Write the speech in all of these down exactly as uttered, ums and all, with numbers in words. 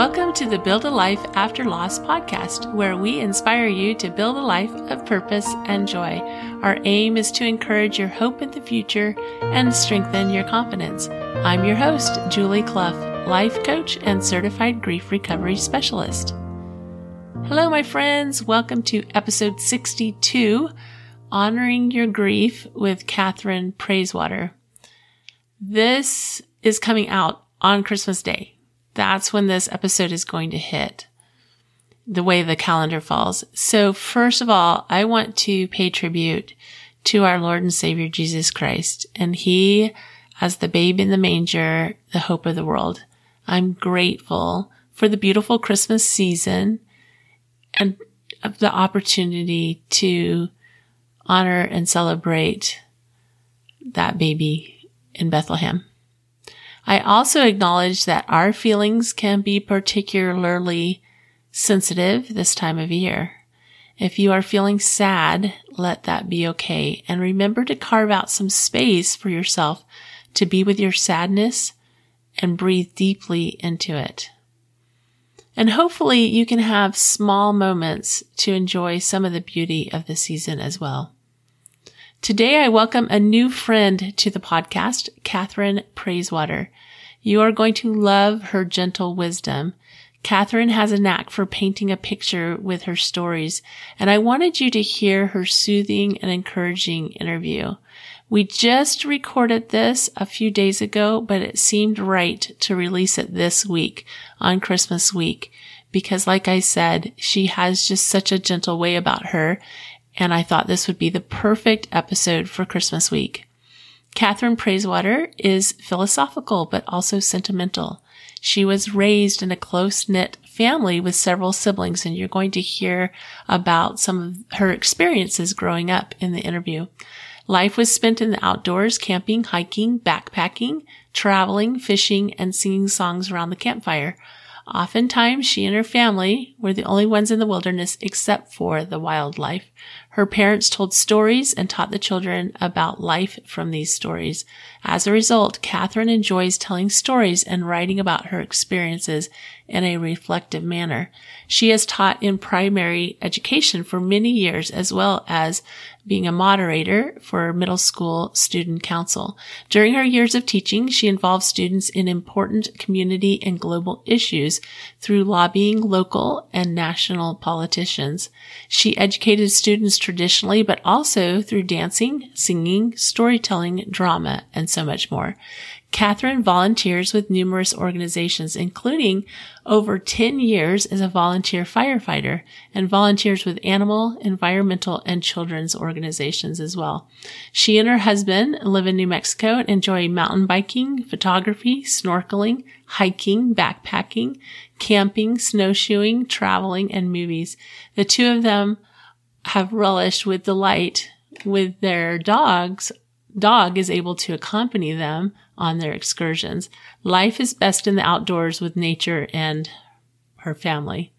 Welcome to the Build a Life After Loss podcast, where we inspire you to build a life of purpose and joy. Our aim is to encourage your hope in the future and strengthen your confidence. I'm your host, Julie Clough, life coach and certified grief recovery specialist. Hello, my friends. Welcome to episode sixty-two, Honoring Your Grief with Catherine Praiswater. This is coming out on Christmas Day. That's when this episode is going to hit, the way the calendar falls. So first of all, I want to pay tribute to our Lord and Savior, Jesus Christ. And he, as the babe in the manger, the hope of the world. I'm grateful for the beautiful Christmas season and the opportunity to honor and celebrate that baby in Bethlehem. I also acknowledge that our feelings can be particularly sensitive this time of year. If you are feeling sad, let that be okay. And remember to carve out some space for yourself to be with your sadness and breathe deeply into it. And hopefully you can have small moments to enjoy some of the beauty of the season as well. Today, I welcome a new friend to the podcast, Catherine Praiswater. You are going to love her gentle wisdom. Catherine has a knack for painting a picture with her stories, and I wanted you to hear her soothing and encouraging interview. We just recorded this a few days ago, but it seemed right to release it this week on Christmas week, because like I said, she has just such a gentle way about her. And I thought this would be the perfect episode for Christmas week. Catherine Praiswater is philosophical, but also sentimental. She was raised in a close-knit family with several siblings, and you're going to hear about some of her experiences growing up in the interview. Life was spent in the outdoors, camping, hiking, backpacking, traveling, fishing, and singing songs around the campfire. Oftentimes, she and her family were the only ones in the wilderness except for the wildlife. Her parents told stories and taught the children about life from these stories. As a result, Catherine enjoys telling stories and writing about her experiences in a reflective manner. She has taught in primary education for many years, as well as being a moderator for middle school student council. During her years of teaching, she involved students in important community and global issues through lobbying local and national politicians. She educated students traditionally, but also through dancing, singing, storytelling, drama, and so much more. Catherine volunteers with numerous organizations, including over ten years as a volunteer firefighter, and volunteers with animal, environmental, and children's organizations as well. She and her husband live in New Mexico and enjoy mountain biking, photography, snorkeling, hiking, backpacking, camping, snowshoeing, traveling, and movies. The two of them have relished with delight with their dogs. Dog is able to accompany them on their excursions. Life is best in the outdoors with nature and her family.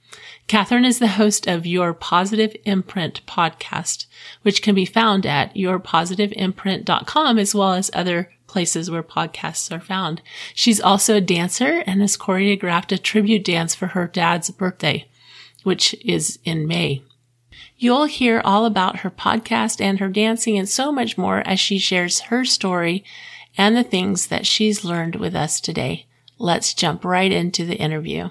Catherine is the host of Your Positive Imprint podcast, which can be found at your positive imprint dot com, as well as other places where podcasts are found. She's also a dancer and has choreographed a tribute dance for her dad's birthday, which is in May. You'll hear all about her podcast and her dancing and so much more as she shares her story and the things that she's learned with us today. Let's jump right into the interview.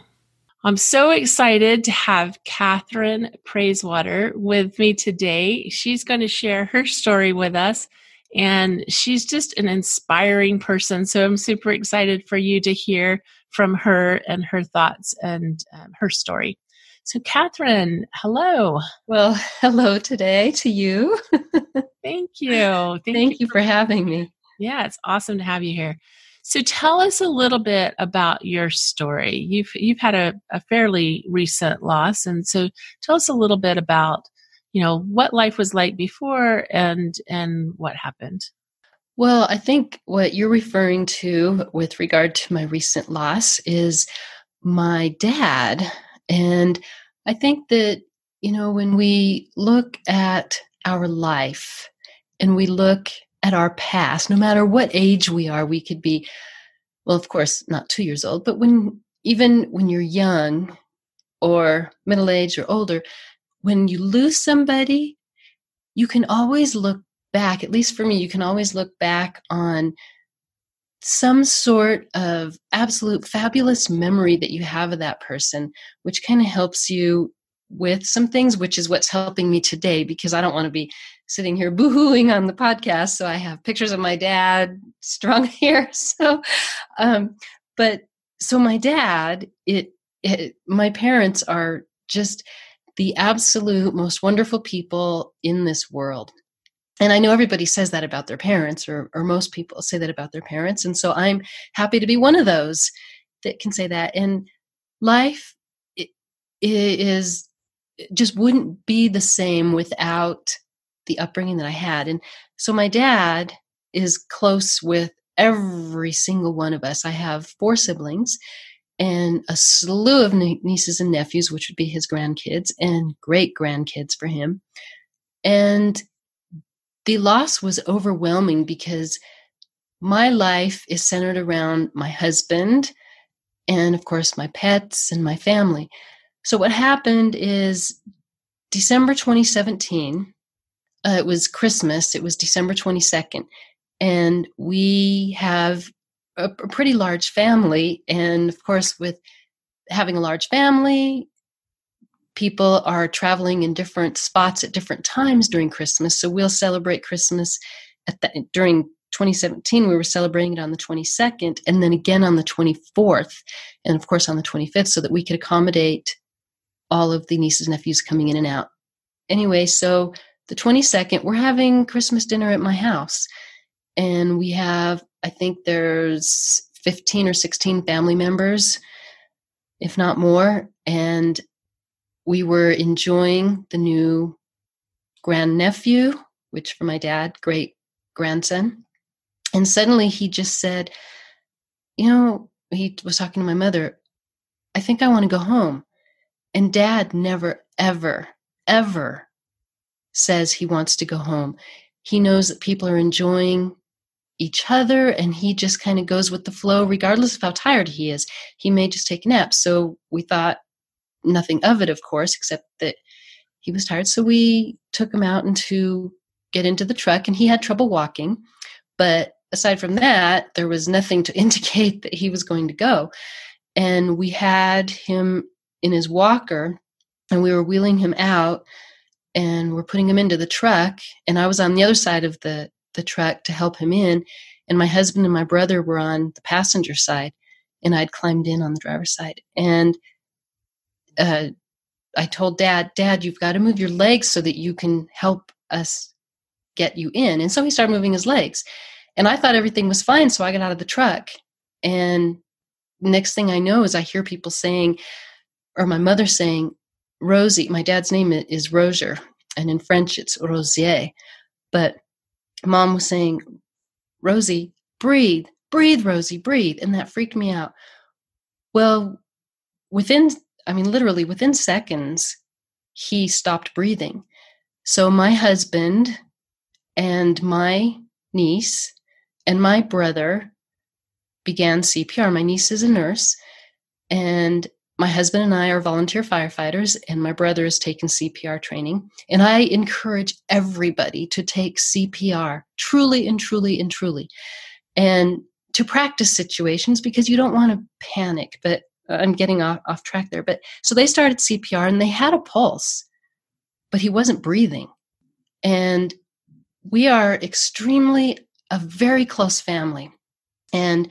I'm so excited to have Catherine Praiswater with me today. She's going to share her story with us, and she's just an inspiring person. So I'm super excited for you to hear from her and her thoughts and um, her story. So Catherine, hello. Well, hello today to you. Thank you. Thank, Thank you for having me. Yeah, it's awesome to have you here. So tell us a little bit about your story. You've you've had a, a fairly recent loss, and so tell us a little bit about, you know, what life was like before and and what happened. Well, I think what you're referring to with regard to my recent loss is my dad. And I think that, you know, when we look at our life and we look at our past, no matter what age we are, we could be, well, of course, not two years old, but when even when you're young or middle-aged or older, when you lose somebody, you can always look back, at least for me, you can always look back on some sort of absolute fabulous memory that you have of that person, which kind of helps you with some things, which is what's helping me today, because I don't want to be sitting here boo-hooing on the podcast. So I have pictures of my dad strung here. So, um, but so my dad, it, it, my parents are just the absolute most wonderful people in this world. And I know everybody says that about their parents, or, or most people say that about their parents. And so I'm happy to be one of those that can say that. And life it, it is it just wouldn't be the same without the upbringing that I had. And so my dad is close with every single one of us. I have four siblings and a slew of nie- nieces and nephews, which would be his grandkids and great grandkids for him. And the loss was overwhelming because my life is centered around my husband and, of course, my pets and my family. So what happened is December twenty seventeen, uh, it was Christmas, it was December twenty-second, and we have a, a pretty large family. And, of course, with having a large family, people are traveling in different spots at different times during Christmas. So we'll celebrate Christmas at the, during twenty seventeen. We were celebrating it on the twenty-second and then again on the twenty-fourth and, of course, on the twenty-fifth, so that we could accommodate all of the nieces and nephews coming in and out. Anyway, so the twenty-second, we're having Christmas dinner at my house. And we have, I think there's fifteen or sixteen family members, if not more. And we were enjoying the new grandnephew, which for my dad, great grandson. And suddenly he just said, you know, he was talking to my mother, I think I want to go home. And Dad never, ever, ever says he wants to go home. He knows that people are enjoying each other, and he just kind of goes with the flow, regardless of how tired he is. He may just take a nap. So we thought nothing of it, of course, except that he was tired. So we took him out and to get into the truck, and he had trouble walking. But aside from that, there was nothing to indicate that he was going to go. And we had him in his walker, and we were wheeling him out, and we're putting him into the truck. And I was on the other side of the, the truck to help him in. And my husband and my brother were on the passenger side, and I'd climbed in on the driver's side. And Uh, I told Dad, Dad, you've got to move your legs so that you can help us get you in. And so he started moving his legs, and I thought everything was fine. So I got out of the truck, and next thing I know is I hear people saying, or my mother saying, Rosie, my dad's name is Roger, and in French it's Rosier, but Mom was saying, Rosie, breathe, breathe, Rosie, breathe. And that freaked me out. Well, within I mean, literally within seconds, he stopped breathing. So my husband and my niece and my brother began C P R. My niece is a nurse, and my husband and I are volunteer firefighters, and my brother has taken C P R training. And I encourage everybody to take C P R, truly and truly and truly, and to practice situations, because you don't want to panic, but I'm getting off, off track there. But so they started C P R, and they had a pulse, but he wasn't breathing. And we are extremely a very close family. And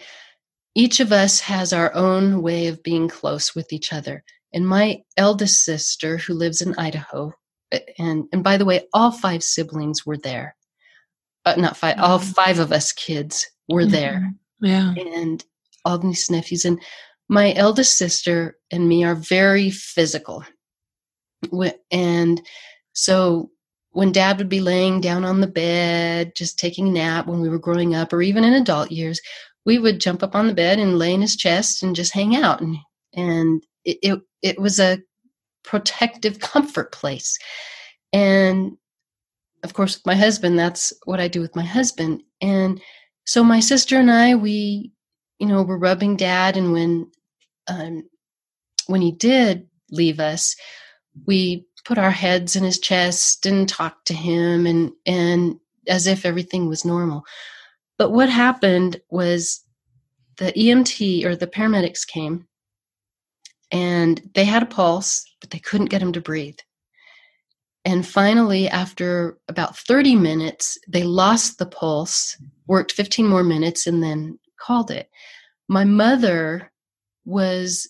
each of us has our own way of being close with each other. And my eldest sister, who lives in Idaho, and, and by the way, all five siblings were there. Uh, not five, mm-hmm. all five of us kids were mm-hmm. there. Yeah. And all the nieces and nephews. And my eldest sister and me are very physical. And so when Dad would be laying down on the bed, just taking a nap when we were growing up, or even in adult years, we would jump up on the bed and lay in his chest and just hang out. And, and it, it, it was a protective comfort place. And of course, with my husband, that's what I do with my husband. And so my sister and I, we, you know, we're rubbing Dad. And when um, when he did leave us, we put our heads in his chest and talked to him, and and as if everything was normal. But what happened was the E M T or the paramedics came, and they had a pulse, but they couldn't get him to breathe. And finally, after about thirty minutes, they lost the pulse, worked fifteen more minutes, and then called it. My mother was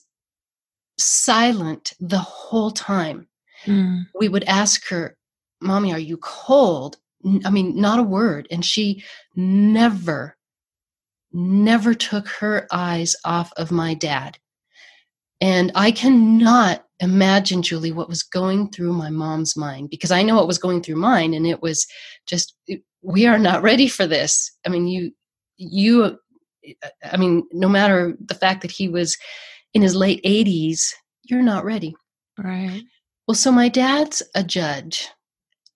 silent the whole time. Mm. We would ask her, "Mommy, are you cold?" I mean, not a word. And she never, never took her eyes off of my dad. And I cannot imagine, Julie, what was going through my mom's mind, because I know what was going through mine. And it was just, we are not ready for this. I mean, you, you, I mean, no matter the fact that he was in his late eighties, you're not ready. Right. Well, so my dad's a judge,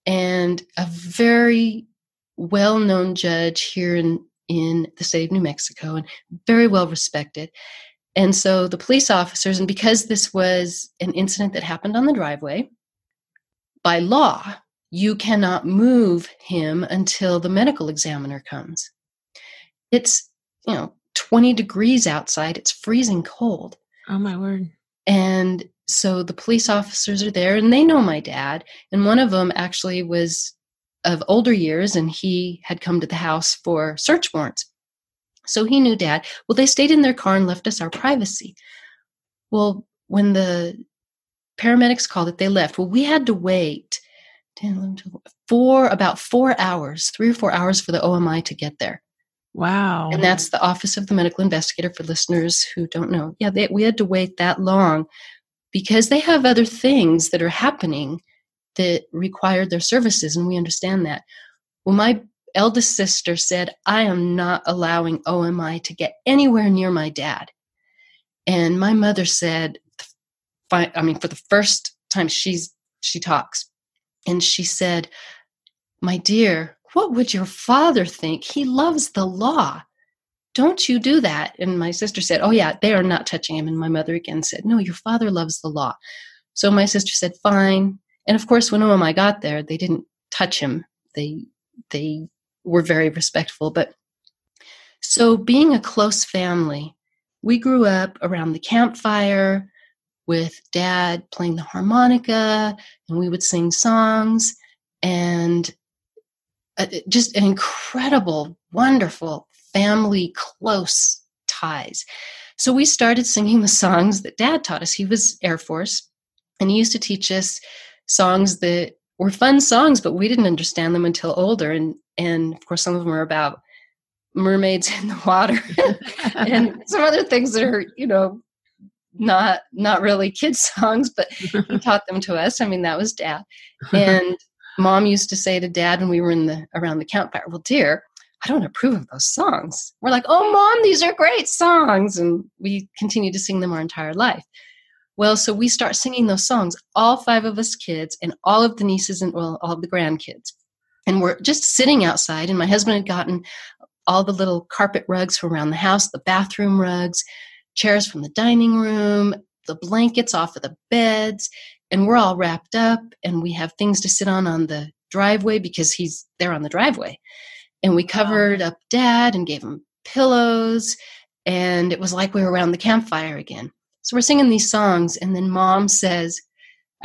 and a very well-known judge here in, in the state of New Mexico, and very well respected. And so the police officers, and because this was an incident that happened on the driveway, by law, you cannot move him until the medical examiner comes. It's, you know, twenty degrees outside. It's freezing cold. Oh, my word. And so the police officers are there, and they know my dad. And one of them actually was of older years, and he had come to the house for search warrants. So he knew Dad. Well, they stayed in their car and left us our privacy. Well, when the paramedics called it, they left. Well, we had to wait for about four hours, three or four hours for the O M I to get there. Wow. And that's the Office of the Medical Investigator for listeners who don't know. Yeah, they, we had to wait that long because they have other things that are happening that required their services, and we understand that. Well, my eldest sister said, "I am not allowing O M I to get anywhere near my dad." And my mother said, I mean, for the first time she's, she talks, and she said, "My dear, what would your father think? He loves the law. Don't you do that." And my sister said, "Oh yeah, they are not touching him." And my mother again said, "No, your father loves the law." So my sister said, "Fine." And of course, when O M I got there, they didn't touch him. They, they, were very respectful. But so being a close family, we grew up around the campfire with Dad playing the harmonica, and we would sing songs, and uh, just an incredible, wonderful family close ties. So we started singing the songs that Dad taught us. He was Air Force, and he used to teach us songs that were fun songs, but we didn't understand them until older. And, and of course, some of them are about mermaids in the water and some other things that are, you know, not, not really kids' songs, but he taught them to us. I mean, that was Dad. And Mom used to say to Dad when we were in the, around the campfire, "Well, dear, I don't approve of those songs." We're like, "Oh, Mom, these are great songs." And we continued to sing them our entire life. Well, so we start singing those songs, all five of us kids and all of the nieces and well, all of the grandkids. And we're just sitting outside, and my husband had gotten all the little carpet rugs from around the house, the bathroom rugs, chairs from the dining room, the blankets off of the beds, and we're all wrapped up, and we have things to sit on on the driveway because he's there on the driveway. And we covered up Dad and gave him pillows, and it was like we were around the campfire again. So we're singing these songs, and then Mom says,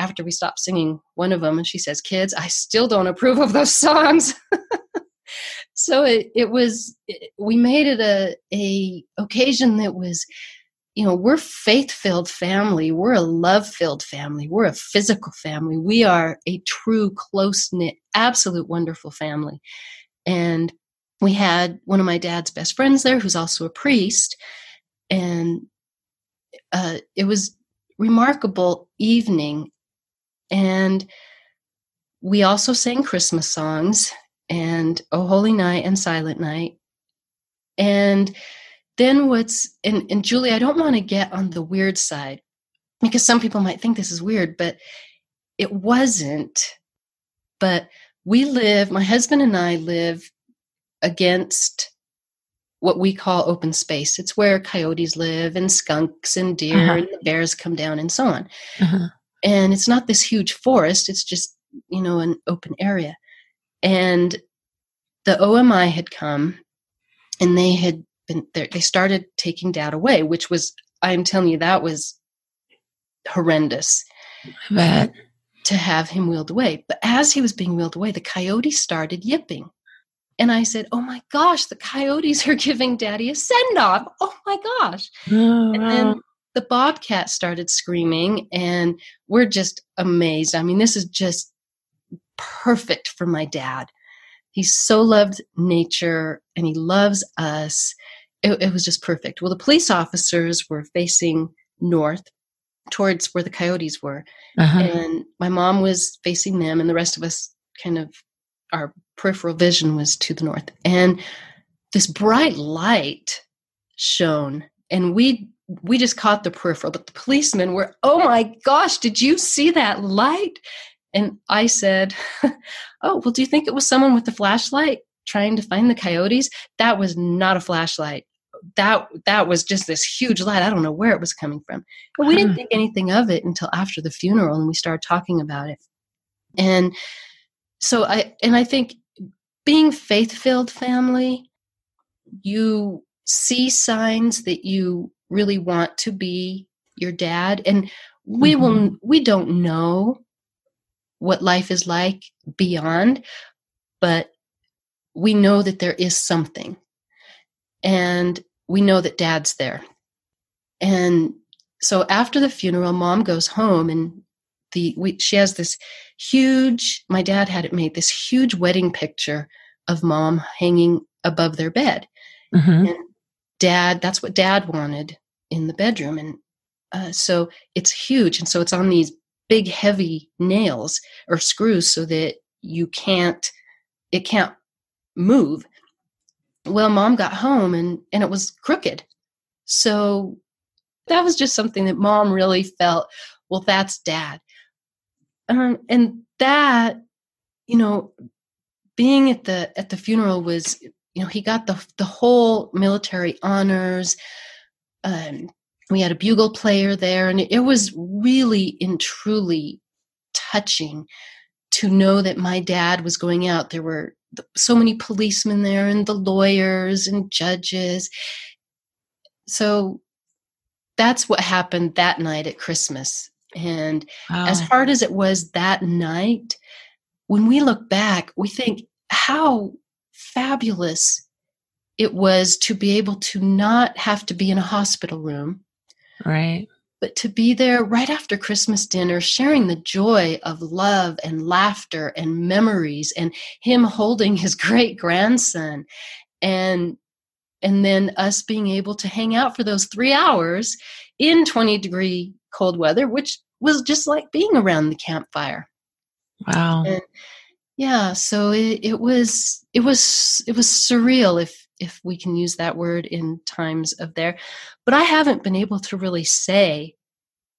after we stopped singing one of them, and she says, "Kids, I still don't approve of those songs." So it, it was, it, we made it a, a occasion that was, you know, we're faith-filled family. We're a love-filled family. We're a physical family. We are a true, close-knit, absolute wonderful family. And we had one of my dad's best friends there who's also a priest, and Uh, it was remarkable evening, and we also sang Christmas songs and "O Holy Night" and "Silent Night." And then what's and, and Julie, I don't want to get on the weird side because some people might think this is weird, but it wasn't. But we live, my husband and I live against what we call open space. It's where coyotes live and skunks and deer uh-huh. and the bears come down and so on. Uh-huh. And it's not this huge forest. It's just, you know, an open area. And the O M I had come and they had been there. They started taking dad away, which was, I'm telling you, that was horrendous. I bet. To have him wheeled away. But as he was being wheeled away, the coyote started yipping. And I said, oh my gosh, the coyotes are giving daddy a send-off. Oh my gosh. Oh, and wow. Then the bobcat started screaming and we're just amazed. I mean, this is just perfect for my dad. He so loved nature and he loves us. It, it was just perfect. Well, the police officers were facing north towards where the coyotes were. Uh-huh. And my mom was facing them and the rest of us kind of, our peripheral vision was to the north, and this bright light shone, and we we just caught the peripheral, but the policemen were, oh my gosh, did you see that light? And I said, oh, well, do you think it was someone with a flashlight trying to find the coyotes? That was not a flashlight. That that was just this huge light. I don't know where it was coming from. But we didn't think anything of it until after the funeral, and we started talking about it. And so I, and I think being faith-filled family, you see signs that you really want to be your dad. And we mm-hmm. will, we don't know what life is like beyond, but we know that there is something. And we know that dad's there. And so after the funeral, mom goes home and the, we, she has this huge, my dad had it made, this huge wedding picture of mom hanging above their bed. Mm-hmm. And dad, that's what dad wanted in the bedroom. And uh, so it's huge. And so it's on these big, heavy nails or screws so that you can't, it can't move. Well, mom got home and, and it was crooked. So that was just something that mom really felt, well, that's dad. Um, and that, you know, being at the at the funeral was, you know, he got the the whole military honors. Um, we had a bugle player there, and it, it was really and truly touching to know that my dad was going out. There were th- so many policemen there, and the lawyers and judges. So that's what happened that night at Christmas. And wow. as hard as it was that night, when we look back, we think how fabulous it was to be able to not have to be in a hospital room. Right. But to be there right after Christmas dinner, sharing the joy of love and laughter and memories and him holding his great grandson and and then us being able to hang out for those three hours in twenty degree cold weather, which was just like being around the campfire. Wow. And yeah. So it, it was, it was, it was surreal if, if we can use that word in times of there, but I haven't been able to really say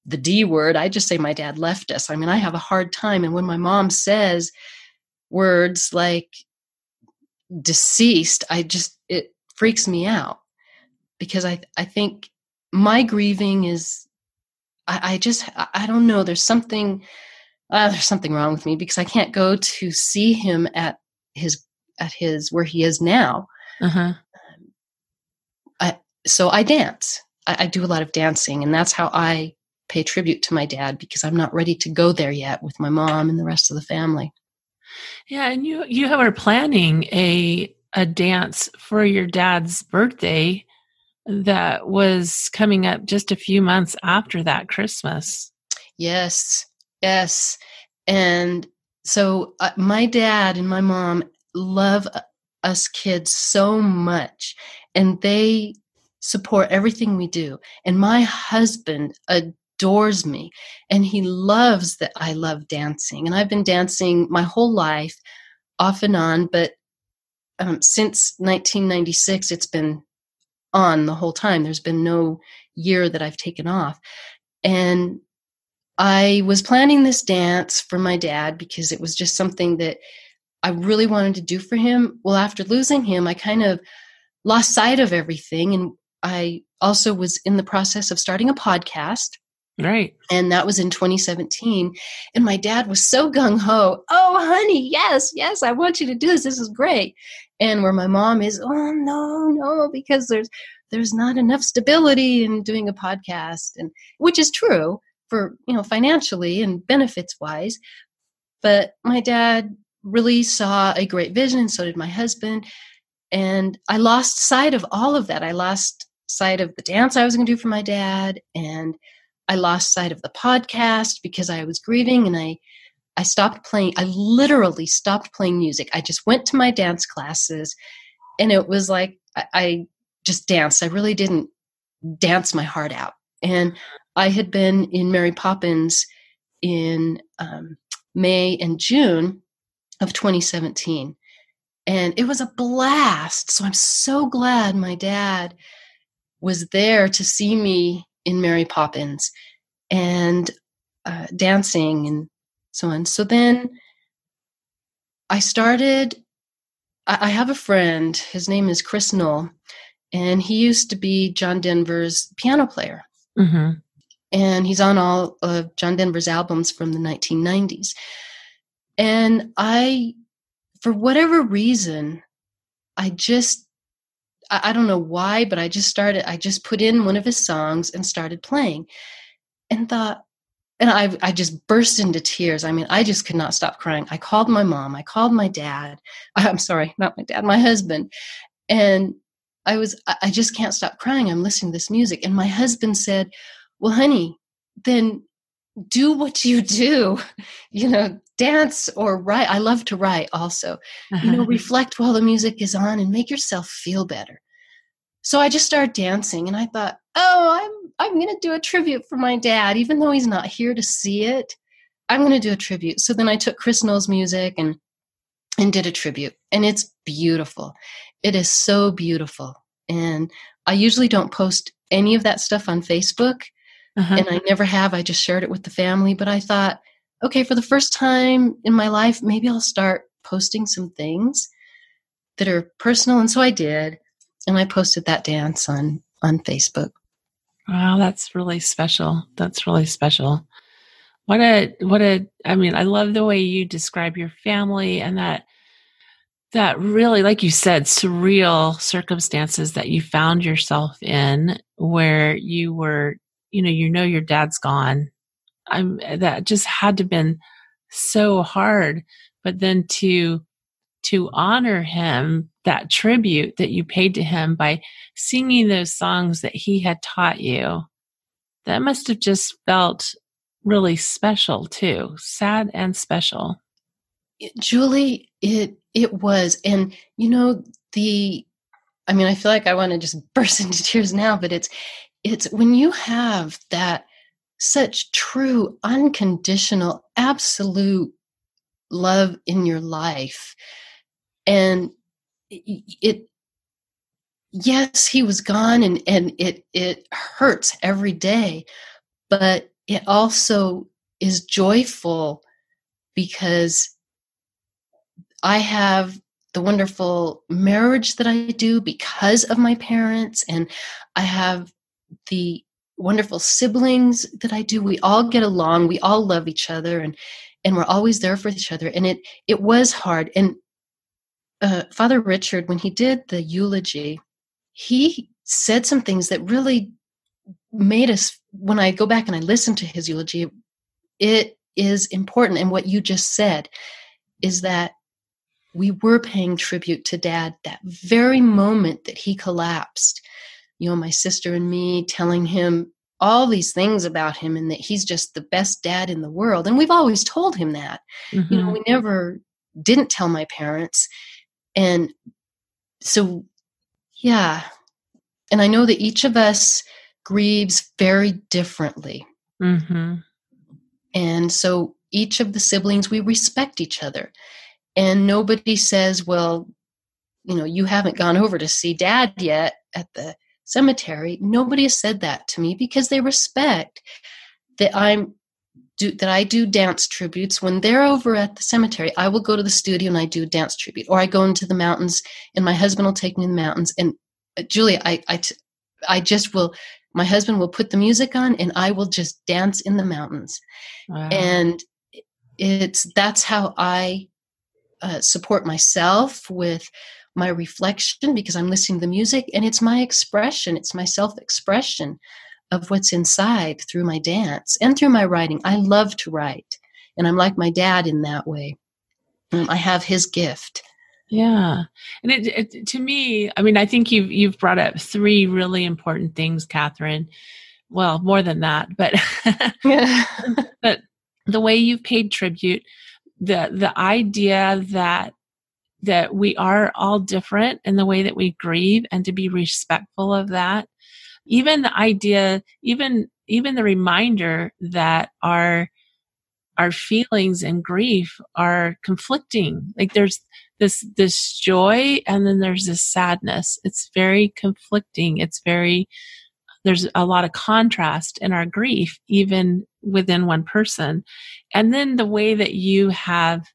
the D word. I just say my dad left us. I mean, I have a hard time. And when my mom says words like deceased, I just, it freaks me out because I, I think my grieving is, I just, I don't know. There's something, uh, there's something wrong with me because I can't go to see him at his, at his, where he is now. Uh-huh. Um, I, so I dance. I, I do a lot of dancing, and that's how I pay tribute to my dad because I'm not ready to go there yet with my mom and the rest of the family. Yeah. And you, you are planning a, a dance for your dad's birthday that was coming up just a few months after that Christmas. Yes, yes. And so uh, my dad and my mom love us kids so much, and they support everything we do. And my husband adores me, and he loves that I love dancing. And I've been dancing my whole life, off and on, but um, since nineteen ninety-six, it's been on the whole time. There's been no year that I've taken off. And I was planning this dance for my dad because it was just something that I really wanted to do for him. Well, after losing him, I kind of lost sight of everything. And I also was in the process of starting a podcast. Right. And that was in twenty seventeen. And my dad was so gung-ho. Oh, honey, yes, yes, I want you to do this. This is great. And where my mom is, oh, no, no, because there's there's not enough stability in doing a podcast, and which is true for, you know, financially and benefits-wise. But my dad really saw a great vision, and so did my husband. And I lost sight of all of that. I lost sight of the dance I was going to do for my dad, and I lost sight of the podcast because I was grieving, and I, I stopped playing. I literally stopped playing music. I just went to my dance classes, and it was like I, I just danced. I really didn't dance my heart out. And I had been in Mary Poppins in um, May and June of twenty seventeen, and it was a blast. So I'm so glad my dad was there to see me in Mary Poppins and uh, dancing and so on. So then I started, I, I have a friend, his name is Chris Knoll, and he used to be John Denver's piano player. Mm-hmm. And he's on all of John Denver's albums from the nineteen nineties. And I, for whatever reason, I just I don't know why, but I just started, I just put in one of his songs and started playing and thought, and I I just burst into tears. I mean, I just could not stop crying. I called my mom, I called my dad, I'm sorry, not my dad, my husband. And I was, I just can't stop crying. I'm listening to this music. And my husband said, well, honey, then do what you do, you know, dance or write. I love to write also, uh-huh. you know, reflect while the music is on and make yourself feel better. So I just started dancing, and I thought, oh, I'm, I'm going to do a tribute for my dad, even though he's not here to see it, I'm going to do a tribute. So then I took Chris Knoll's music and, and did a tribute, and it's beautiful. It is so beautiful. And I usually don't post any of that stuff on Facebook. Uh-huh. And I never have. I just shared it with the family. But I thought, okay, for the first time in my life, maybe I'll start posting some things that are personal. And so I did. And I posted that dance on, on Facebook. Wow, that's really special. That's really special. What a, what a, I mean, I love the way you describe your family and that, that really, like you said, surreal circumstances that you found yourself in where you were, you know, you know, your dad's gone. I'm that just had to been so hard, but then to, to honor him, that tribute that you paid to him by singing those songs that he had taught you, that must've just felt really special too, sad and special. Julie, it, it was. And you know, the, I mean, I feel like I want to just burst into tears now, but it's, It's when you have that such true, unconditional, absolute love in your life. And it, yes, he was gone, and, and it, it hurts every day, but it also is joyful because I have the wonderful marriage that I do because of my parents, and I have the wonderful siblings that I do. We all get along. We all love each other, and, and we're always there for each other. And it, it was hard. And uh, Father Richard, when he did the eulogy, he said some things that really made us, when I go back and I listen to his eulogy, it is important. And what you just said is that we were paying tribute to Dad that very moment that he collapsed. You know, my sister and me telling him all these things about him and that he's just the best dad in the world. And we've always told him that. Mm-hmm. You know, we never didn't tell my parents. And so, yeah. And I know that each of us grieves very differently. Mm-hmm. And so each of the siblings, we respect each other. And nobody says, well, you know, you haven't gone over to see Dad yet at the cemetery. Nobody has said that to me because they respect that I'm do that I do dance tributes when they're over at the cemetery. I will go to the studio and I do a dance tribute, or I go into the mountains and my husband will take me in the mountains and Julie, I, I, I just will, my husband will put the music on and I will just dance in the mountains. Wow. And it's, that's how I uh, support myself with my reflection, because I'm listening to the music and it's my expression. It's my self-expression of what's inside through my dance and through my writing. I love to write, and I'm like my dad in that way. Um, I have his gift. Yeah. And it, it, to me, I mean, I think you've, you've brought up three really important things, Catherine. Well, more than that, but, yeah. But the way you've paid tribute, the, the idea that, that we are all different in the way that we grieve, and to be respectful of that. Even the idea, even, even the reminder that our, our feelings and grief are conflicting. Like there's this, this joy, and then there's this sadness. It's very conflicting. It's very, there's a lot of contrast in our grief, even within one person. And then the way that you have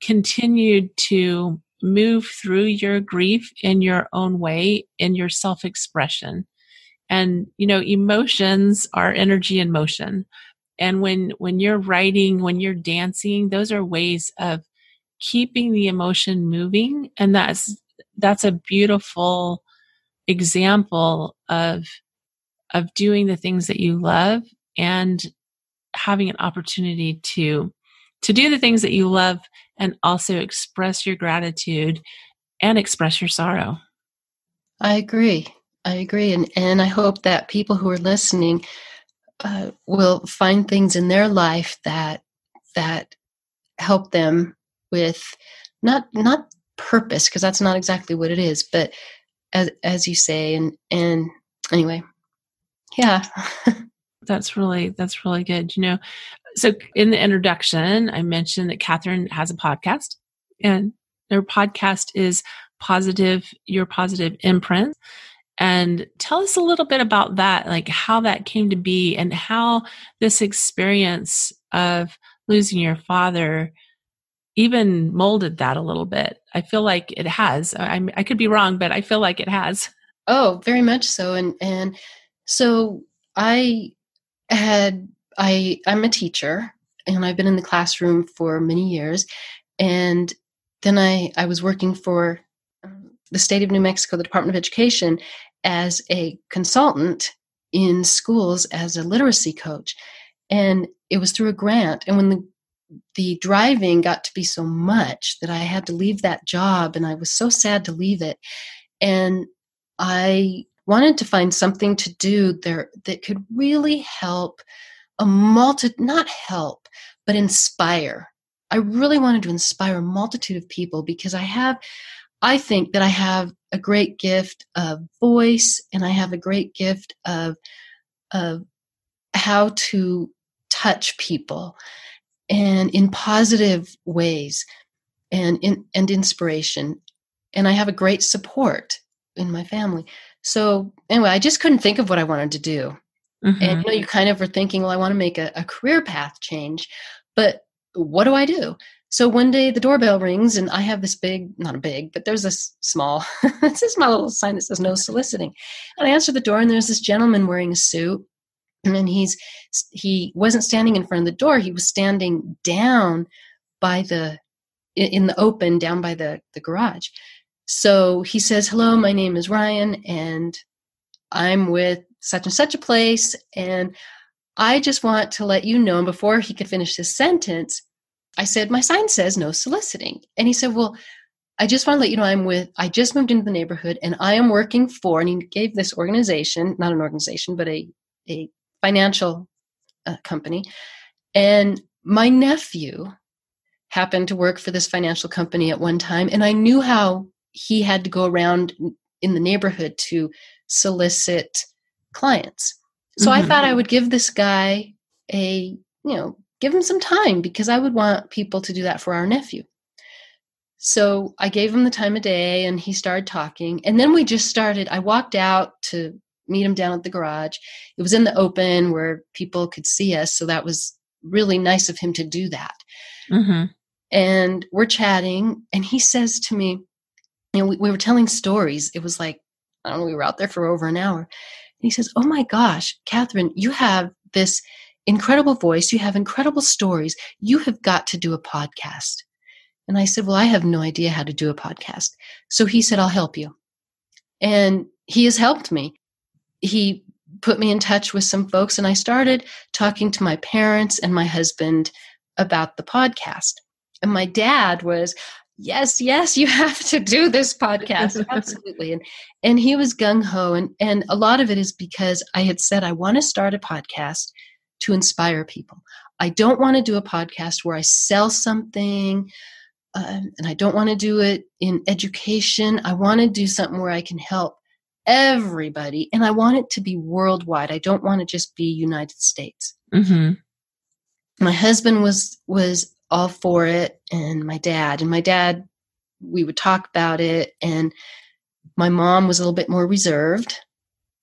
continued to move through your grief in your own way, in your self-expression. And, you know, emotions are energy in motion. And when, when you're writing, when you're dancing, those are ways of keeping the emotion moving. And that's, that's a beautiful example of, of doing the things that you love and having an opportunity to, to do the things that you love and also express your gratitude and express your sorrow. I agree. I agree. And, and I hope that people who are listening uh, will find things in their life that, that help them with not, not purpose, because that's not exactly what it is, but as, as you say, and, and anyway, yeah. That's really, that's really good. You know, so in the introduction, I mentioned that Catherine has a podcast, and their podcast is Positive, Your Positive Imprint. And tell us a little bit about that, like how that came to be and how this experience of losing your father even molded that a little bit. I feel like it has. I, I could be wrong, but I feel like it has. Oh, very much so. And and so I had, I, I'm a teacher, and I've been in the classroom for many years. And then I, I was working for the state of New Mexico, the Department of Education, as a consultant in schools as a literacy coach. And it was through a grant. And when the, the driving got to be so much that I had to leave that job, and I was so sad to leave it. And I wanted to find something to do there that could really help a multitude, not help, but inspire. I really wanted to inspire a multitude of people, because I have, I think that I have a great gift of voice, and I have a great gift of, of how to touch people, and in positive ways, and in, and inspiration. And I have a great support in my family. So anyway, I just couldn't think of what I wanted to do. Mm-hmm. And you know, you kind of were thinking, well, I want to make a, a career path change, but what do I do? So one day the doorbell rings, and I have this big, not a big, but there's this small, this is my little sign that says no soliciting. And I answer the door, and there's this gentleman wearing a suit, and he's, he wasn't standing in front of the door. He was standing down by the, in the open, down by the, the garage. So he says, hello, my name is Ryan, and I'm with such and such a place. And I just want to let you know, and before he could finish his sentence, I said, my sign says no soliciting. And he said, well, I just want to let you know I'm with, I just moved into the neighborhood, and I am working for, and he gave this organization, not an organization, but a, a financial uh, company. And my nephew happened to work for this financial company at one time. And I knew how he had to go around in the neighborhood to solicit clients. So mm-hmm. I thought I would give this guy a, you know, give him some time, because I would want people to do that for our nephew. So I gave him the time of day, and he started talking. And then we just started, I walked out to meet him down at the garage. It was in the open where people could see us. So that was really nice of him to do that. Mm-hmm. And we're chatting, and he says to me, you know, we, we were telling stories. It was like I don't know, we were out there for over an hour. And he says, oh my gosh, Catherine, you have this incredible voice. You have incredible stories. You have got to do a podcast. And I said, well, I have no idea how to do a podcast. So he said, I'll help you. And he has helped me. He put me in touch with some folks, and I started talking to my parents and my husband about the podcast. And my dad was, yes, yes, you have to do this podcast. Absolutely. And and he was gung-ho. And, and a lot of it is because I had said, I want to start a podcast to inspire people. I don't want to do a podcast where I sell something, um, and I don't want to do it in education. I want to do something where I can help everybody, and I want it to be worldwide. I don't want to just be United States. Mm-hmm. My husband was was all for it, and my dad. And my dad, we would talk about it, and my mom was a little bit more reserved,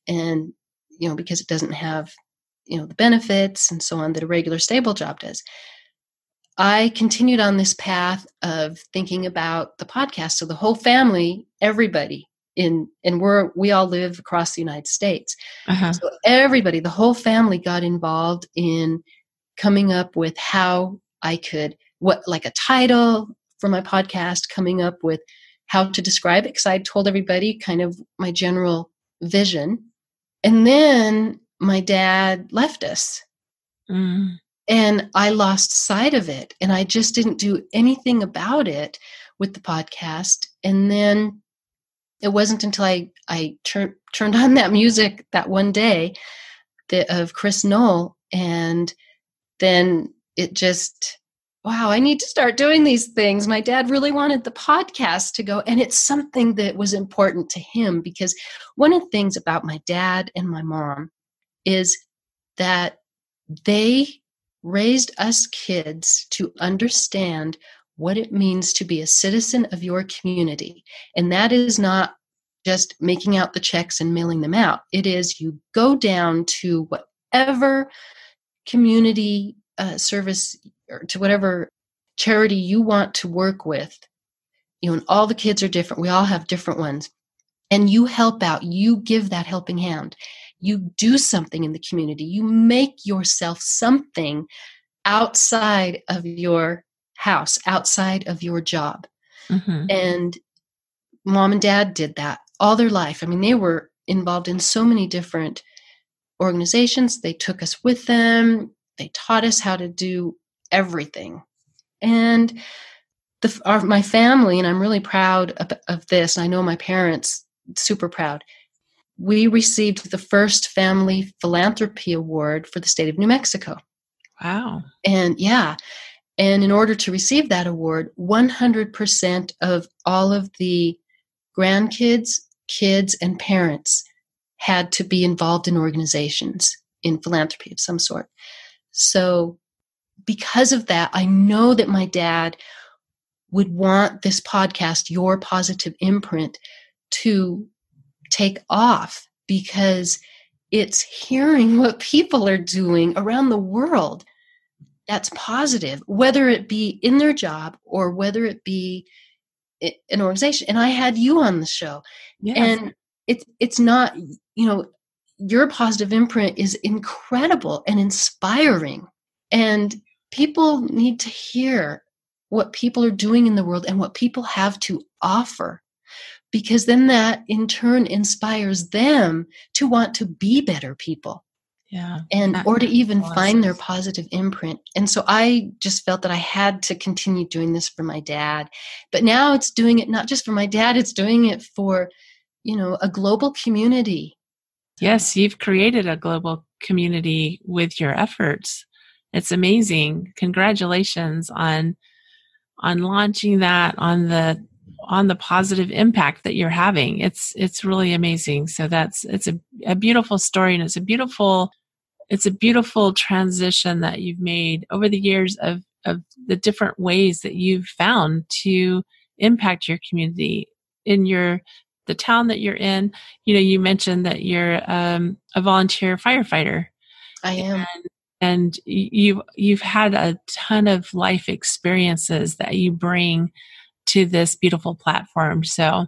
and, you know, because it doesn't have, you know, the benefits and so on that a regular stable job does. I continued on this path of thinking about the podcast. So the whole family, everybody, in, and we're, we all live across the United States. Uh-huh. So everybody, the whole family got involved in coming up with how I could, what, like a title for my podcast, coming up with how to describe it. Cause I told everybody kind of my general vision. And then my dad left us mm. and I lost sight of it. And I just didn't do anything about it with the podcast. And then it wasn't until I, I tur- turned on that music that one day that, of Chris Knoll. And then it just, wow, I need to start doing these things. My dad really wanted the podcast to go. And it's something that was important to him, because one of the things about my dad and my mom is that they raised us kids to understand what it means to be a citizen of your community. And that is not just making out the checks and mailing them out. It is you go down to whatever community uh, service or to whatever charity you want to work with. You know, and all the kids are different. We all have different ones. And you help out. You give that helping hand. You do something in the community. You make yourself something outside of your house, outside of your job. Mm-hmm. And mom and dad did that all their life. I mean, they were involved in so many different organizations. They took us with them. They taught us how to do everything. And the, our, my family, and I'm really proud of, of this, and I know my parents, super proud, we received the first family philanthropy award for the state of New Mexico. Wow. And yeah. And in order to receive that award, one hundred percent of all of the grandkids, kids, and parents had to be involved in organizations, in philanthropy of some sort. So because of that, I know that my dad would want this podcast, Your Positive Imprint, to take off, because it's hearing what people are doing around the world that's positive, whether it be in their job or whether it be an organization. And I had you on the show. Yes. And it's, it's not, you know, Your Positive Imprint is incredible and inspiring, and people need to hear what people are doing in the world and what people have to offer, because then that in turn inspires them to want to be better people. Yeah, and or to even awesome. Find their positive imprint. And so I just felt that I had to continue doing this for my dad. But now it's doing it not just for my dad, it's doing it for, you know, a global community. Yes, you've created a global community with your efforts. It's amazing. Congratulations on on launching that, on the on the positive impact that you're having. It's it's really amazing. So that's it's a, a beautiful story, and it's a beautiful it's a beautiful transition that you've made over the years of of the different ways that you've found to impact your community in your the town that you're in. You know, you mentioned that you're um, a volunteer firefighter. I am. And and you you've had a ton of life experiences that you bring to this beautiful platform. So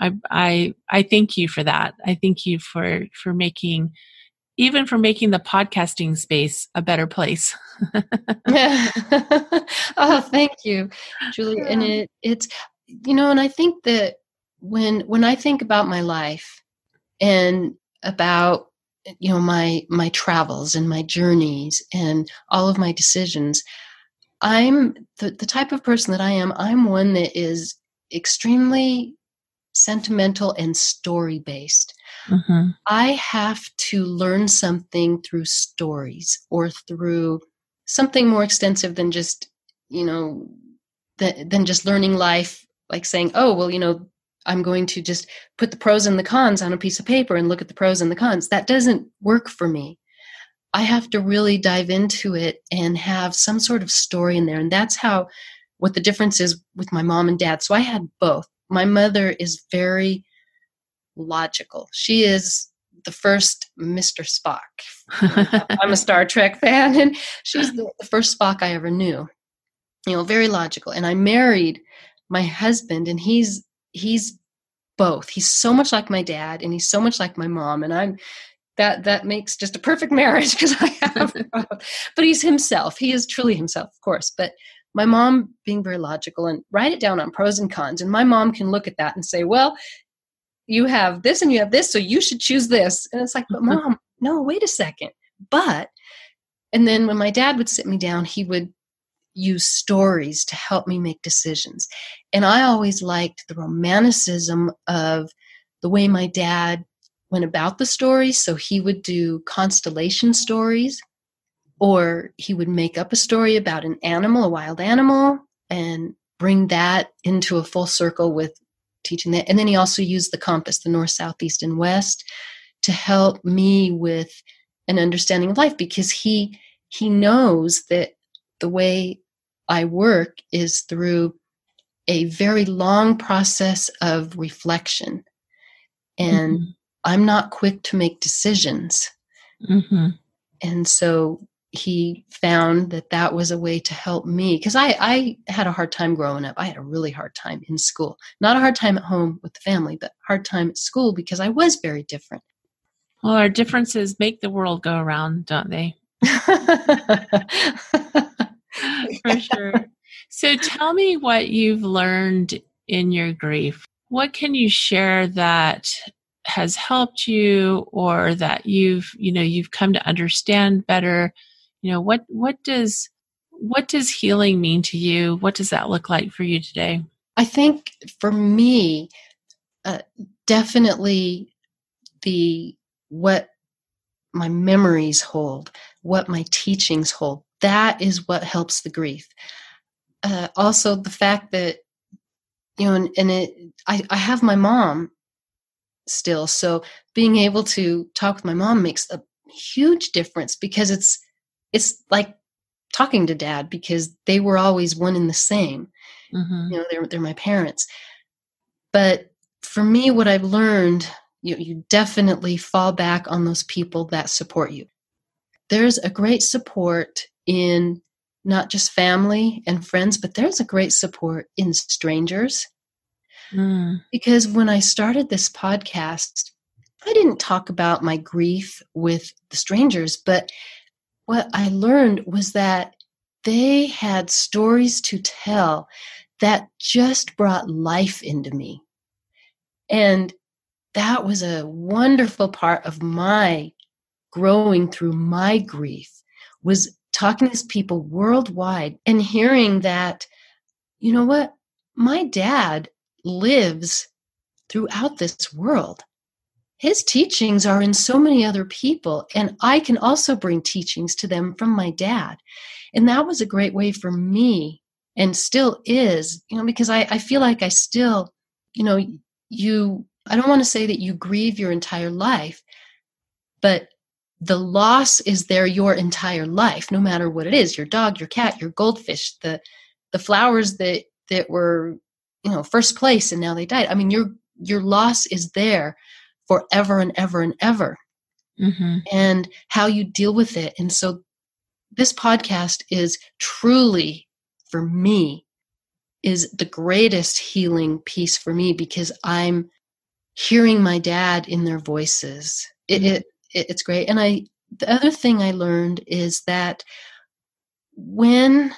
I, I, I thank you for that. I thank you for, for making, even for making the podcasting space a better place. Yeah. Oh, thank you, Julie. Yeah. And it, it's, you know, and I think that when, when I think about my life and about, you know, my, my travels and my journeys and all of my decisions, I'm the, the type of person that I am. I'm one that is extremely sentimental and story-based. Mm-hmm. I have to learn something through stories or through something more extensive than just, you know, th- than just learning life, like saying, oh, well, you know, I'm going to just put the pros and the cons on a piece of paper and look at the pros and the cons. That doesn't work for me. I have to really dive into it and have some sort of story in there. And that's how, what the difference is with my mom and dad. So I had both. My mother is very logical. She is the first Mister Spock. I'm a Star Trek fan, and she's the, the first Spock I ever knew. You know, very logical. And I married my husband, and he's he's both. He's so much like my dad, and he's so much like my mom. And I'm that that makes just a perfect marriage because I have. But he's himself. He is truly himself, of course. But my mom being very logical, and write it down on pros and cons. And my mom can look at that and say, well, you have this and you have this, so you should choose this. And it's like, but mom, no, wait a second. But, and then when my dad would sit me down, he would use stories to help me make decisions. And I always liked the romanticism of the way my dad went about the story. So he would do constellation stories, or he would make up a story about an animal, a wild animal, and bring that into a full circle with teaching that. And then he also used the compass, the north, south, east, and west, to help me with an understanding of life, because he he knows that the way I work is through a very long process of reflection. And mm-hmm. I'm not quick to make decisions. Mm-hmm. And so he found that that was a way to help me, because I, I had a hard time growing up. I had a really hard time in school, not a hard time at home with the family, but hard time at school because I was very different. Well, our differences make the world go around, don't they? For sure. So tell me what you've learned in your grief. What can you share that has helped you, or that you've, you know, you've come to understand better? You know, what, what does, what does healing mean to you? What does that look like for you today? I think for me, uh, definitely the, what my memories hold, what my teachings hold, that is what helps the grief. Uh, also the fact that, you know, and, and it, I, I have my mom still. So being able to talk with my mom makes a huge difference, because it's, it's like talking to dad, because they were always one in the same. Mm-hmm. You know, they're, they're my parents. But for me, what I've learned, you, you definitely fall back on those people that support you. There's a great support in not just family and friends, but there's a great support in strangers. Mm. Because when I started this podcast, I didn't talk about my grief with the strangers, but what I learned was that they had stories to tell that just brought life into me. And that was a wonderful part of my growing through my grief, was talking to people worldwide and hearing that, you know what, my dad lives throughout this world. His teachings are in so many other people, and I can also bring teachings to them from my dad. And that was a great way for me, and still is, you know, because I, I feel like I still, you know, you, I don't want to say that you grieve your entire life, but the loss is there your entire life, no matter what it is, your dog, your cat, your goldfish, the, the flowers that, that were, you know, first place and now they died. I mean, your, your loss is there forever and ever and ever, mm-hmm. and how you deal with it. And so this podcast is truly, for me, is the greatest healing piece for me, because I'm hearing my dad in their voices. It, it, it's great. And I, the other thing I learned is that when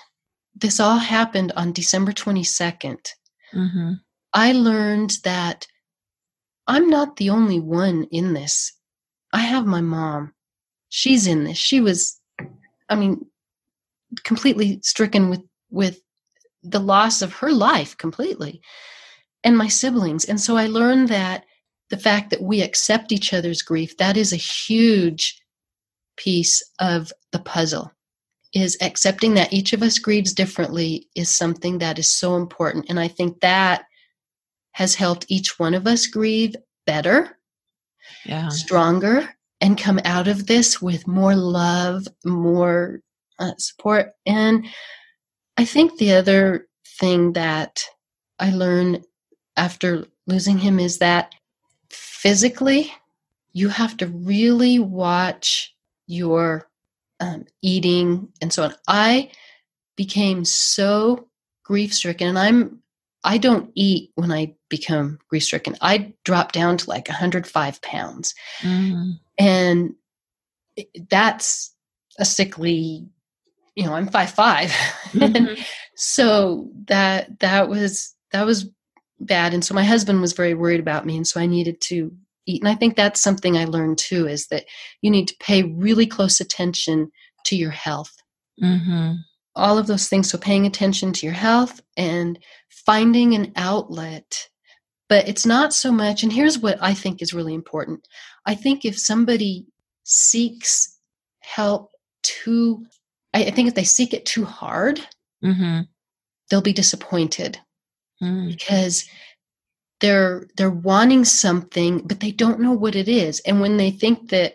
this all happened on December twenty-second, mm-hmm. I learned that I'm not the only one in this. I have my mom. She's in this. She was, I mean, completely stricken with, with the loss of her life completely, and my siblings. And so I learned that the fact that we accept each other's grief, that is a huge piece of the puzzle, is accepting that each of us grieves differently is something that is so important. And I think that has helped each one of us grieve better, yeah. stronger, and come out of this with more love, more uh, support. And I think the other thing that I learned after losing him is that physically, you have to really watch your um, eating and so on. I became so grief-stricken, and I'm, I don't eat when I become grief-stricken. I dropped down to like one hundred five pounds. Mm. And that's a sickly, you know, I'm five five. Mm-hmm. And so that, that was, that was bad. And so my husband was very worried about me. And so I needed to eat. And I think that's something I learned too, is that you need to pay really close attention to your health. Mm-hmm. All of those things. So paying attention to your health and finding an outlet, but it's not so much. And here's what I think is really important. I think if somebody seeks help too, I, I think if they seek it too hard, mm-hmm. they'll be disappointed mm. because they're, they're wanting something, but they don't know what it is. And when they think that,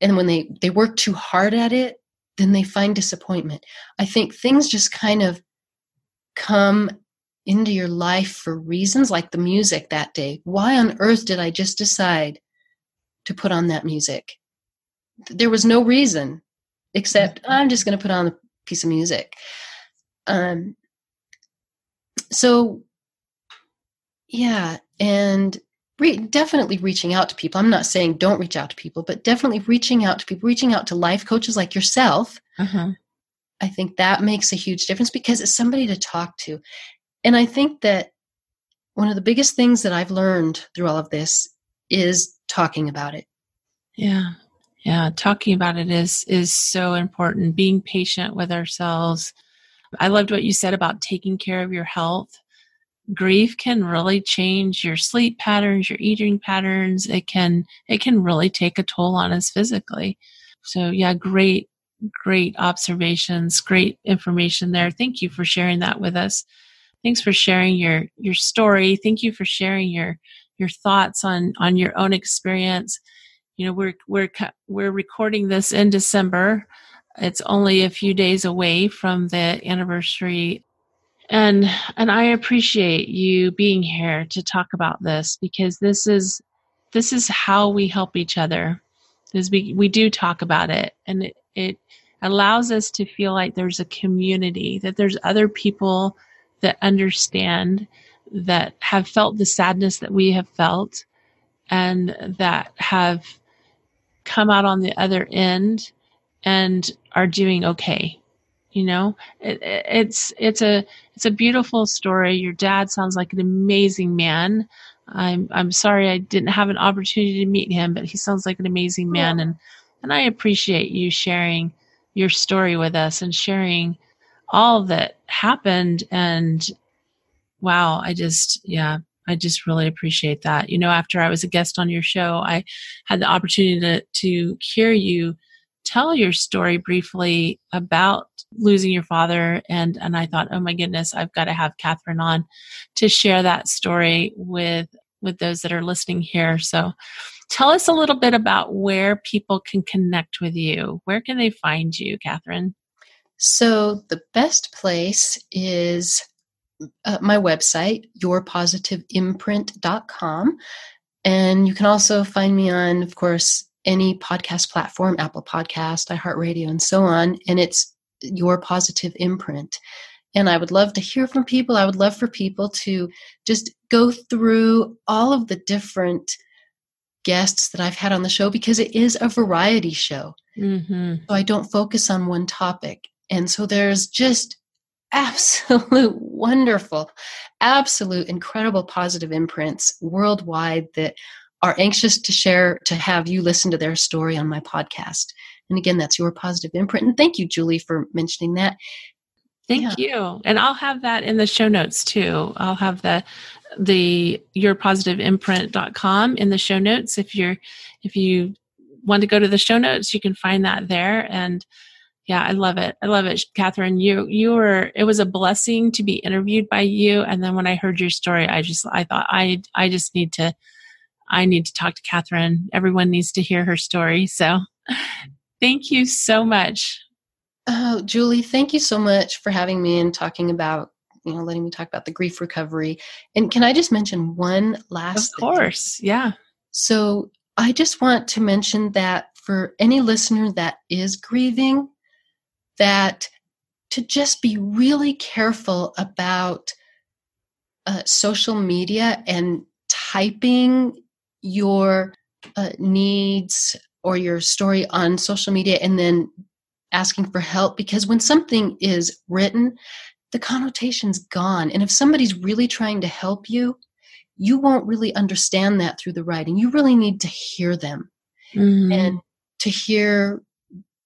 and when they, they work too hard at it, then they find disappointment. I think things just kind of come into your life for reasons, like the music that day. Why on earth did I just decide to put on that music? There was no reason except I'm just going to put on a piece of music. Um, so yeah. And re- definitely reaching out to people. I'm not saying don't reach out to people, but definitely reaching out to people, reaching out to life coaches like yourself. Uh-huh. I think that makes a huge difference because it's somebody to talk to. And I think that one of the biggest things that I've learned through all of this is talking about it. Yeah. Yeah. Talking about it is, is so important. Being patient with ourselves. I loved what you said about taking care of your health. Grief can really change your sleep patterns, your eating patterns. It can, it can really take a toll on us physically. So yeah, great, great observations, great information there. Thank you for sharing that with us. Thanks for sharing your, your story. Thank you for sharing your, your thoughts on, on your own experience. You know, we're, we're, we're recording this in December. It's only a few days away from the anniversary. And, and I appreciate you being here to talk about this, because this is, this is how we help each other, is we, we do talk about it, and it, it allows us to feel like there's a community, that there's other people that understand, that have felt the sadness that we have felt, and that have come out on the other end and are doing okay. You know, it, it's, it's a, it's a beautiful story. Your dad sounds like an amazing man. I'm, I'm sorry I didn't have an opportunity to meet him, but he sounds like an amazing man. Yeah. And, and I appreciate you sharing your story with us and sharing all that happened. And wow, I just, yeah, I just really appreciate that. You know, after I was a guest on your show, I had the opportunity to, to hear you tell your story briefly about losing your father. And, and I thought, oh my goodness, I've got to have Catherine on to share that story with, with those that are listening here. So tell us a little bit about where people can connect with you. Where can they find you, Catherine? So the best place is uh, my website, your positive imprint dot com. And you can also find me on, of course, any podcast platform, Apple Podcast, iHeartRadio, and so on. And it's Your Positive Imprint. And I would love to hear from people. I would love for people to just go through all of the different guests that I've had on the show, because it is a variety show. Mm-hmm. So I don't focus on one topic. And so there's just absolute wonderful, absolute incredible positive imprints worldwide that are anxious to share, to have you listen to their story on my podcast. And again, that's Your Positive Imprint. And thank you, Julie, for mentioning that. Thank yeah. you. And I'll have that in the show notes too. I'll have the the your positive imprint dot com in the show notes. If you're if you want to go to the show notes, you can find that there. And yeah, I love it. I love it, Catherine. You you were it was a blessing to be interviewed by you. And then when I heard your story, I just I thought I I just need to I need to talk to Catherine. Everyone needs to hear her story. So thank you so much. Oh, Julie, thank you so much for having me and talking about, you know, letting me talk about the grief recovery. And can I just mention one last thing? Of course, yeah. So I just want to mention that for any listener that is grieving, that to just be really careful about uh, social media and typing your uh, needs or your story on social media and then asking for help, because when something is written, the connotation's gone. And if somebody's really trying to help you, you won't really understand that through the writing. You really need to hear them mm-hmm. and to hear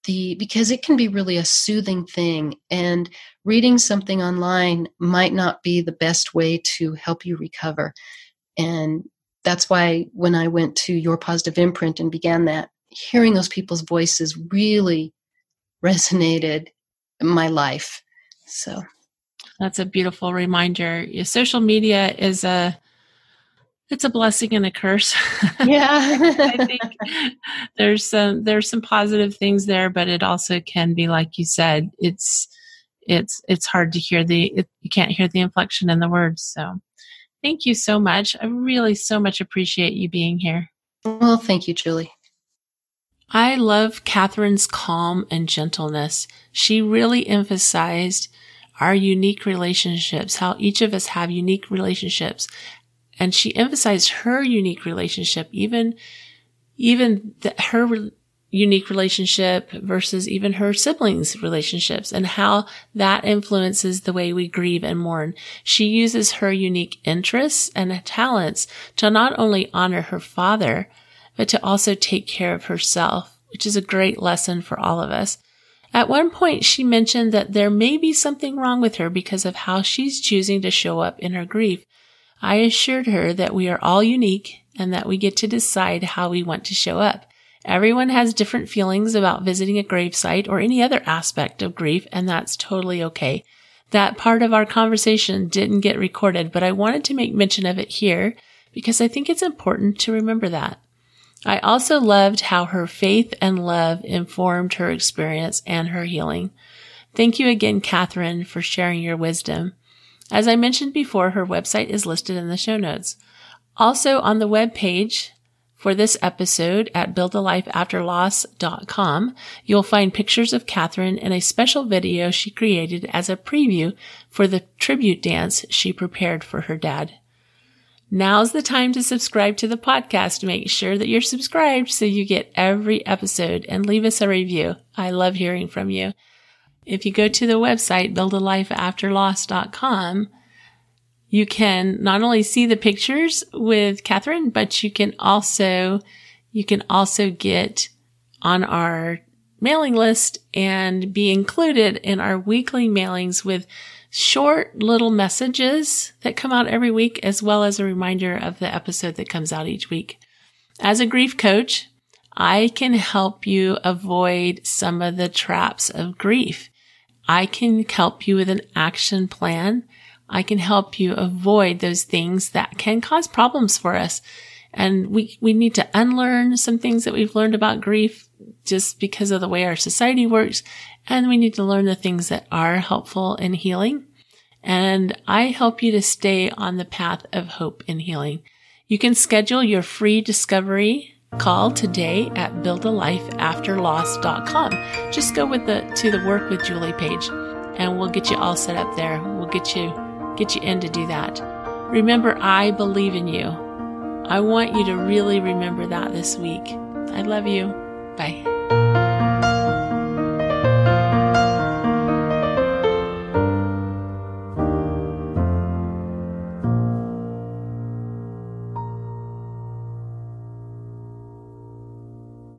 the, because it can be really a soothing thing, and reading something online might not be the best way to help you recover. And that's why when I went to Your Positive Imprint and began that, hearing those people's voices really resonated in my life. So that's a beautiful reminder. Your social media is a, it's a blessing and a curse. Yeah. I think there's some, there's some positive things there, but it also can be, like you said, it's, it's, it's hard to hear the, it, you can't hear the inflection in the words. So thank you so much. I really so much appreciate you being here. Well, thank you, Julie. I love Catherine's calm and gentleness. She really emphasized our unique relationships, how each of us have unique relationships. And she emphasized her unique relationship, even, even the, her re- unique relationship versus even her siblings' relationships, and how that influences the way we grieve and mourn. She uses her unique interests and talents to not only honor her father, but to also take care of herself, which is a great lesson for all of us. At one point, she mentioned that there may be something wrong with her because of how she's choosing to show up in her grief. I assured her that we are all unique and that we get to decide how we want to show up. Everyone has different feelings about visiting a gravesite or any other aspect of grief, and that's totally okay. That part of our conversation didn't get recorded, but I wanted to make mention of it here because I think it's important to remember that. I also loved how her faith and love informed her experience and her healing. Thank you again, Catherine, for sharing your wisdom. As I mentioned before, her website is listed in the show notes. Also on the webpage for this episode at build a life after loss dot com, you'll find pictures of Catherine and a special video she created as a preview for the tribute dance she prepared for her dad. Now's the time to subscribe to the podcast. Make sure that you're subscribed so you get every episode, and leave us a review. I love hearing from you. If you go to the website, build a life after loss dot com, you can not only see the pictures with Catherine, but you can also, you can also get on our mailing list and be included in our weekly mailings with short little messages that come out every week, as well as a reminder of the episode that comes out each week. As a grief coach, I can help you avoid some of the traps of grief. I can help you with an action plan. I can help you avoid those things that can cause problems for us. And we, we need to unlearn some things that we've learned about grief just because of the way our society works. And we need to learn the things that are helpful in healing. And I help you to stay on the path of hope and healing. You can schedule your free discovery call today at build a life after loss dot com. Just go with the, to the Work with Julie page. and we'll get you all set up there. We'll get you, get you in to do that. Remember, I believe in you. I want you to really remember that this week. I love you. Bye.